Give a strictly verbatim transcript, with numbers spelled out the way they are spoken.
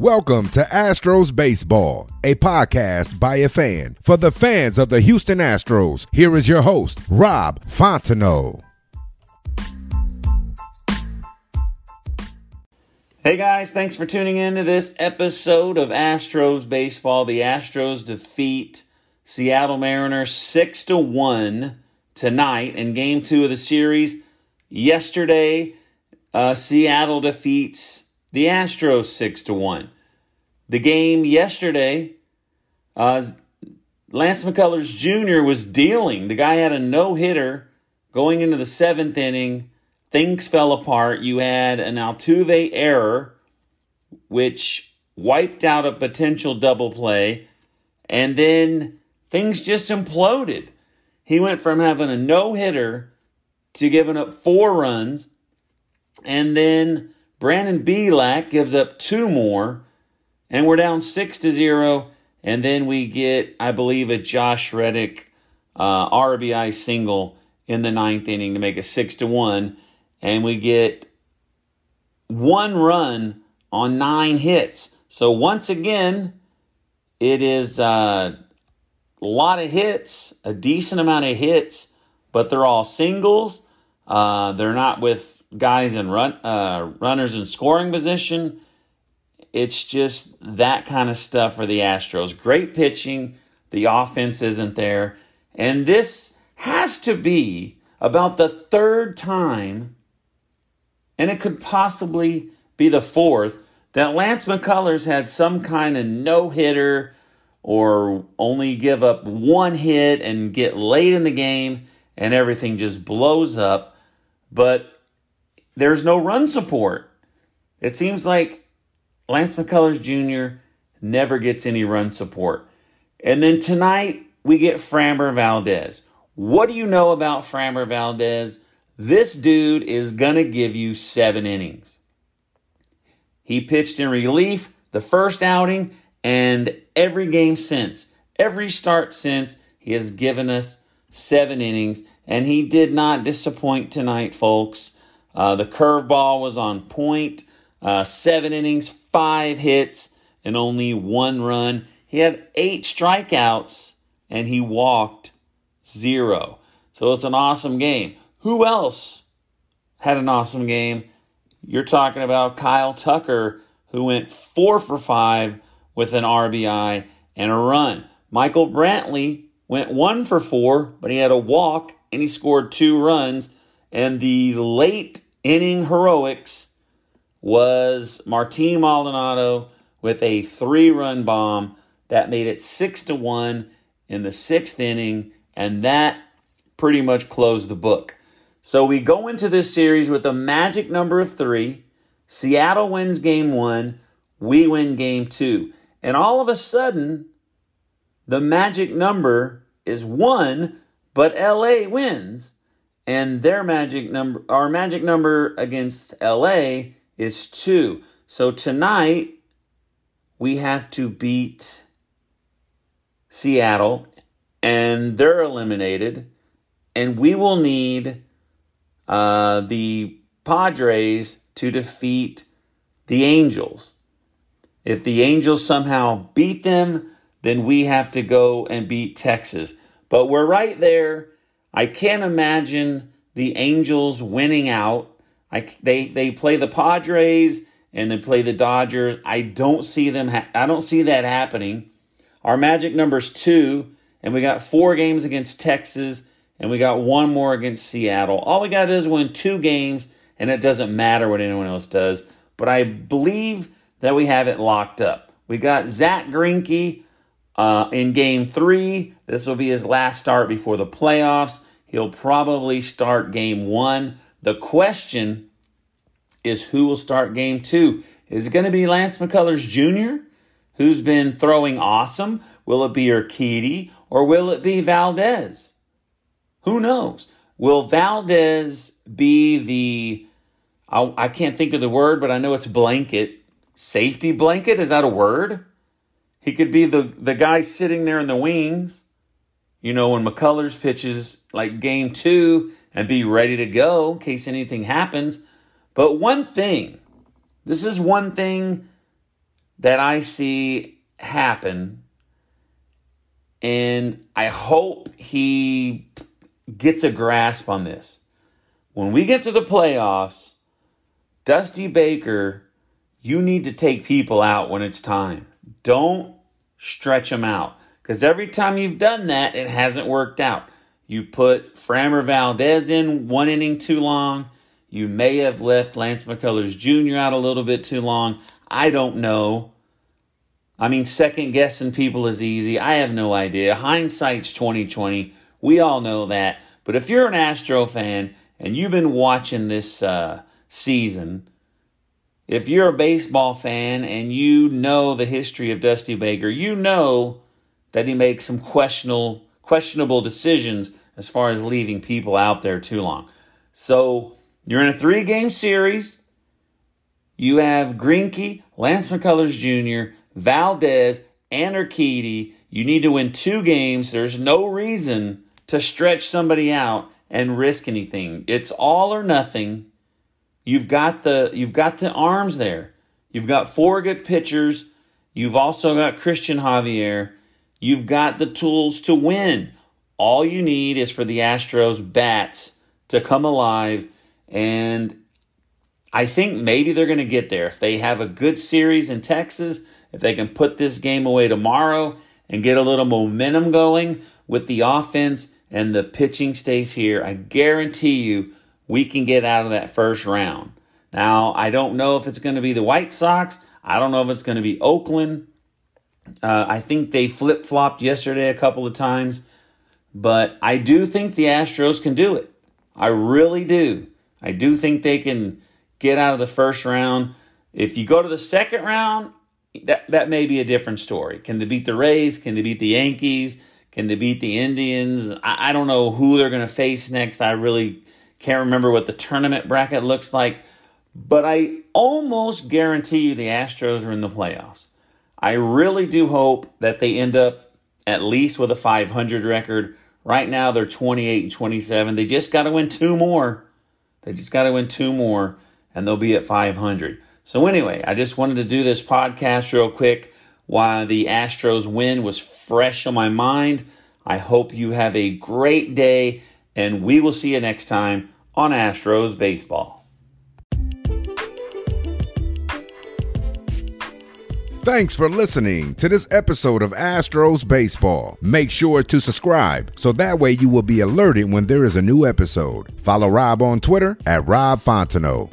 Welcome to Astros Baseball, a podcast by a fan for the fans of the Houston Astros. Here is your host, Rob Fontenot. Hey guys, thanks for tuning in to this episode of Astros Baseball. The Astros defeat Seattle Mariners six to one tonight in game two of the series. Yesterday, uh, Seattle defeats the Astros six to one. The game yesterday, uh, Lance McCullers Junior was dealing. The guy had a no-hitter going into the seventh inning. Things fell apart. You had an Altuve error, which wiped out a potential double play. And then things just imploded. He went from having a no-hitter to giving up four runs. And then Brandon Bielak gives up two more, and we're down six to zero. And then we get, I believe, a Josh Reddick uh, R B I single in the ninth inning to make it six to one, and we get one run on nine hits. So once again, it is uh, a lot of hits, a decent amount of hits, but they're all singles. Uh, they're not with guys in run, uh, runners in scoring position. It's just that kind of stuff for the Astros. Great pitching. The offense isn't there. And this has to be about the third time, and it could possibly be the fourth, that Lance McCullers had some kind of no-hitter or only give up one hit and get late in the game and everything just blows up. But there's no run support. It seems like Lance McCullers Junior never gets any run support. And then tonight, we get Framber Valdez. What do you know about Framber Valdez? This dude is going to give you seven innings. He pitched in relief the first outing, and every game since, every start since, he has given us seven innings. And he did not disappoint tonight, folks. Uh, the curveball was on point, uh, seven innings, five hits, and only one run. He had eight strikeouts, and he walked zero. So it's an awesome game. Who else had an awesome game? You're talking about Kyle Tucker, who went four for five with an R B I and a run. Michael Brantley went one for four, but he had a walk, and he scored two runs. And the late inning heroics was Martin Maldonado with a three-run bomb that made it six to one in the sixth inning, and that pretty much closed the book. So we go into this series with a magic number of three. Seattle wins game one. We win game two. And all of a sudden, the magic number is one, but L A wins. And their magic number, our magic number against L A is two. So tonight, we have to beat Seattle, and they're eliminated. And we will need uh, the Padres to defeat the Angels. If the Angels somehow beat them, then we have to go and beat Texas. But we're right there. I can't imagine the Angels winning out. I, they they play the Padres and they play the Dodgers. I don't see them. Ha- I don't see that happening. Our magic number's two, and we got four games against Texas, and we got one more against Seattle. All we got to do is win two games, and it doesn't matter what anyone else does. But I believe that we have it locked up. We got Zach Greinke Uh, in game three. This will be his last start before the playoffs. He'll probably start game one. The question is who will start game two? Is it going to be Lance McCullers Junior, who's been throwing awesome? Will it be Urquidy or will it be Valdez? Who knows? Will Valdez be the, I, I can't think of the word, but I know it's blanket. Safety blanket? Is that a word? He could be the, the guy sitting there in the wings, you know, when McCullers pitches like game two and be ready to go in case anything happens. But one thing, this is one thing that I see happen, and I hope he gets a grasp on this. When we get to the playoffs, Dusty Baker, you need to take people out when it's time. Don't stretch them out, because every time you've done that, it hasn't worked out. You put Framber Valdez in one inning too long. You may have left Lance McCullers Junior out a little bit too long. I don't know. I mean, second-guessing people is easy. I have no idea. Hindsight's twenty twenty. We all know that. But if you're an Astro fan and you've been watching this uh, season, if you're a baseball fan and you know the history of Dusty Baker, you know that he makes some questionable questionable decisions as far as leaving people out there too long. So you're in a three-game series. You have Greinke, Lance McCullers Junior, Valdez, and Urquidy. You need to win two games. There's no reason to stretch somebody out and risk anything. It's all or nothing. You've got the you've got the arms there. You've got four good pitchers. You've also got Christian Javier. You've got the tools to win. All you need is for the Astros bats to come alive, and I think maybe they're going to get there. If they have a good series in Texas, if they can put this game away tomorrow and get a little momentum going with the offense and the pitching stays here, I guarantee you, we can get out of that first round. Now, I don't know if it's going to be the White Sox. I don't know if it's going to be Oakland. Uh, I think they flip-flopped yesterday a couple of times. But I do think the Astros can do it. I really do. I do think they can get out of the first round. If you go to the second round, that, that may be a different story. Can they beat the Rays? Can they beat the Yankees? Can they beat the Indians? I, I don't know who they're going to face next. I really can't remember what the tournament bracket looks like, but I almost guarantee you the Astros are in the playoffs. I really do hope that they end up at least with a five hundred record. Right now, they're twenty-eight and twenty-seven. They just got to win two more. They just got to win two more, and they'll be at five hundred. So anyway, I just wanted to do this podcast real quick while the Astros win was fresh on my mind. I hope you have a great day, and we will see you next time on Astros Baseball. Thanks for listening to this episode of Astros Baseball. Make sure to subscribe so that way you will be alerted when there is a new episode. Follow Rob on Twitter at Rob Fontenot.